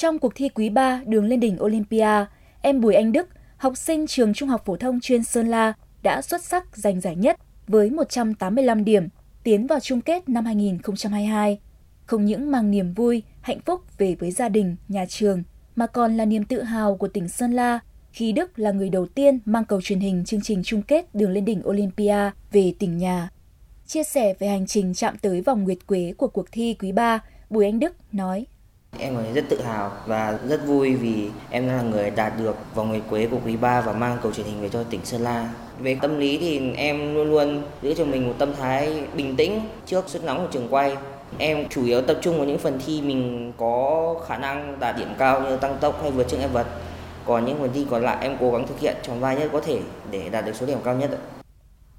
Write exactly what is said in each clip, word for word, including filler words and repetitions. Trong cuộc thi quý ba đường lên đỉnh Olympia, em Bùi Anh Đức, học sinh trường Trung học phổ thông chuyên Sơn La, đã xuất sắc giành giải nhất với một trăm tám mươi lăm điểm, tiến vào chung kết năm hai nghìn không trăm hai mươi hai. Không những mang niềm vui, hạnh phúc về với gia đình, nhà trường, mà còn là niềm tự hào của tỉnh Sơn La khi Đức là người đầu tiên mang cầu truyền hình chương trình chung kết đường lên đỉnh Olympia về tỉnh nhà. Chia sẻ về hành trình chạm tới vòng nguyệt quế của cuộc thi quý ba, Bùi Anh Đức nói: Em cảm thấy rất tự hào và rất vui vì em là người đạt được vòng nguyệt quế của quý ba và mang cầu truyền hình về cho tỉnh Sơn La. Về tâm lý thì em luôn luôn giữ cho mình một tâm thái bình tĩnh trước sức nóng của trường quay. Em chủ yếu tập trung vào những phần thi mình có khả năng đạt điểm cao như tăng tốc hay vượt chướng ngại vật. Còn những phần thi còn lại em cố gắng thực hiện tròn vai nhất có thể để đạt được số điểm cao nhất.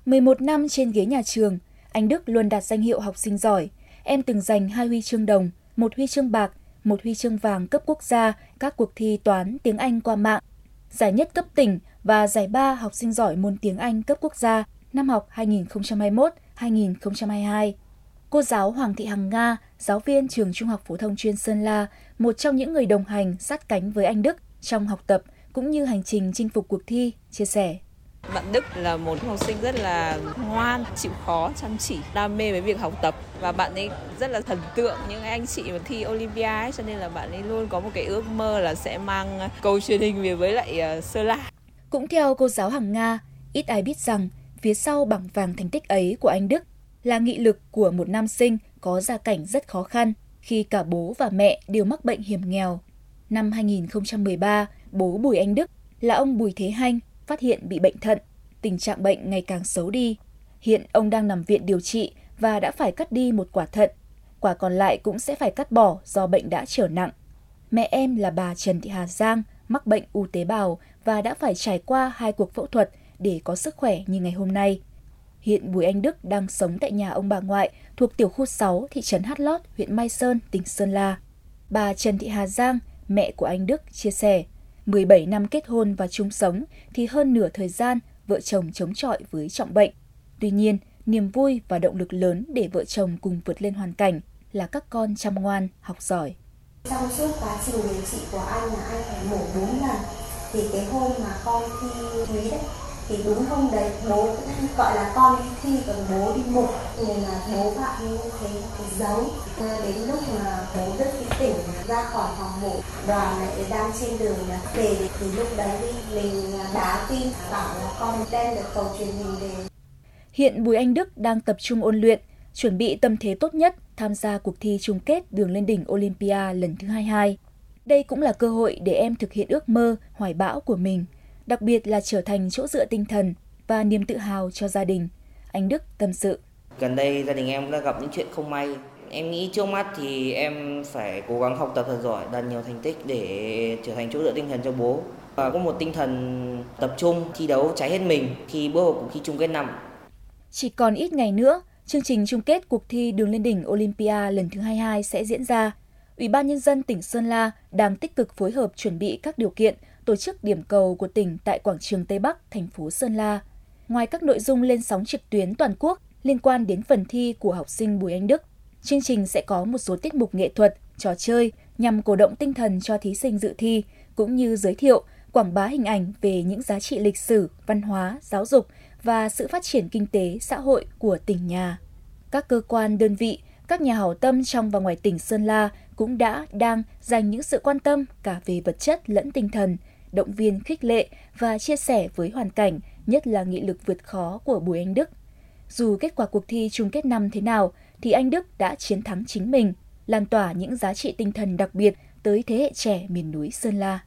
mười một năm trên ghế nhà trường, anh Đức luôn đạt danh hiệu học sinh giỏi. Em từng giành hai huy chương đồng, một huy chương bạc, một huy chương vàng cấp quốc gia, các cuộc thi toán, tiếng Anh qua mạng, giải nhất cấp tỉnh và giải ba học sinh giỏi môn tiếng Anh cấp quốc gia năm học hai nghìn không trăm hai mươi mốt hai nghìn không trăm hai mươi hai. Cô giáo Hoàng Thị Hằng Nga, giáo viên trường Trung học phổ thông chuyên Sơn La, một trong những người đồng hành sát cánh với anh Đức trong học tập cũng như hành trình chinh phục cuộc thi, chia sẻ: Bạn Đức là một học sinh rất là ngoan, chịu khó, chăm chỉ, đam mê với việc học tập và bạn ấy rất là thần tượng những anh chị mà thi Olympia ấy, cho nên là bạn ấy luôn có một cái ước mơ là sẽ mang cầu truyền hình về với lại Sơn La. Cũng theo cô giáo Hằng Nga, ít ai biết rằng phía sau bảng vàng thành tích ấy của anh Đức là nghị lực của một nam sinh có gia cảnh rất khó khăn khi cả bố và mẹ đều mắc bệnh hiểm nghèo. Năm hai nghìn không trăm mười ba, bố Bùi Anh Đức là ông Bùi Thế Hanh phát hiện bị bệnh thận, tình trạng bệnh ngày càng xấu đi. Hiện ông đang nằm viện điều trị và đã phải cắt đi một quả thận, quả còn lại cũng sẽ phải cắt bỏ do bệnh đã trở nặng. Mẹ em là bà Trần Thị Hà Giang mắc bệnh u tế bào và đã phải trải qua hai cuộc phẫu thuật để có sức khỏe như ngày hôm nay. Hiện Bùi Anh Đức đang sống tại nhà ông bà ngoại thuộc tiểu khu sáu thị trấn Hát Lót, huyện Mai Sơn, tỉnh Sơn La. Bà Trần Thị Hà Giang, mẹ của anh Đức, chia sẻ: mười bảy năm kết hôn và chung sống thì hơn nửa thời gian vợ chồng chống chọi với trọng bệnh. Tuy nhiên, niềm vui và động lực lớn để vợ chồng cùng vượt lên hoàn cảnh là các con chăm ngoan, học giỏi. Trong suốt quá trình điều trị của anh là anh phải mổ bốn lần. Thì cái hôm mà con thi Thúy đấy, thì đúng hôm đấy bố gọi là con đi thi, còn bố đi mổ. Nhưng mà bố bạn như thế cái dấu. Đến lúc mà bố rất tỉnh ra khỏi phòng mổ, đoàn lại đang trên đường về thì lúc đấy mình đá tin bảo là con đem được cầu truyền hình về. Hiện Bùi Anh Đức đang tập trung ôn luyện, chuẩn bị tâm thế tốt nhất tham gia cuộc thi chung kết đường lên đỉnh Olympia lần thứ hai mươi hai. Đây cũng là cơ hội để em thực hiện ước mơ, hoài bão của mình, đặc biệt là trở thành chỗ dựa tinh thần và niềm tự hào cho gia đình. Anh Đức tâm sự: Gần đây gia đình em đã gặp những chuyện không may. Em nghĩ trước mắt thì em phải cố gắng học tập thật giỏi, đạt nhiều thành tích để trở thành chỗ dựa tinh thần cho bố. Và có một tinh thần tập trung, thi đấu cháy hết mình khi bước vào cuộc thi chung kết năm. Chỉ còn ít ngày nữa, chương trình chung kết cuộc thi đường lên đỉnh Olympia lần thứ hai mươi hai sẽ diễn ra. Ủy ban Nhân dân tỉnh Sơn La đang tích cực phối hợp chuẩn bị các điều kiện tổ chức điểm cầu của tỉnh tại Quảng trường Tây Bắc, thành phố Sơn La. Ngoài các nội dung lên sóng trực tuyến toàn quốc liên quan đến phần thi của học sinh Bùi Anh Đức, chương trình sẽ có một số tiết mục nghệ thuật, trò chơi nhằm cổ động tinh thần cho thí sinh dự thi, cũng như giới thiệu, quảng bá hình ảnh về những giá trị lịch sử, văn hóa, giáo dục và sự phát triển kinh tế, xã hội của tỉnh nhà. Các cơ quan, đơn vị, các nhà hảo tâm trong và ngoài tỉnh Sơn La cũng đã, đang dành những sự quan tâm cả về vật chất lẫn tinh thần, động viên, khích lệ và chia sẻ với hoàn cảnh, nhất là nghị lực vượt khó của Bùi Anh Đức. Dù kết quả cuộc thi chung kết năm thế nào, thì anh Đức đã chiến thắng chính mình, lan tỏa những giá trị tinh thần đặc biệt tới thế hệ trẻ miền núi Sơn La.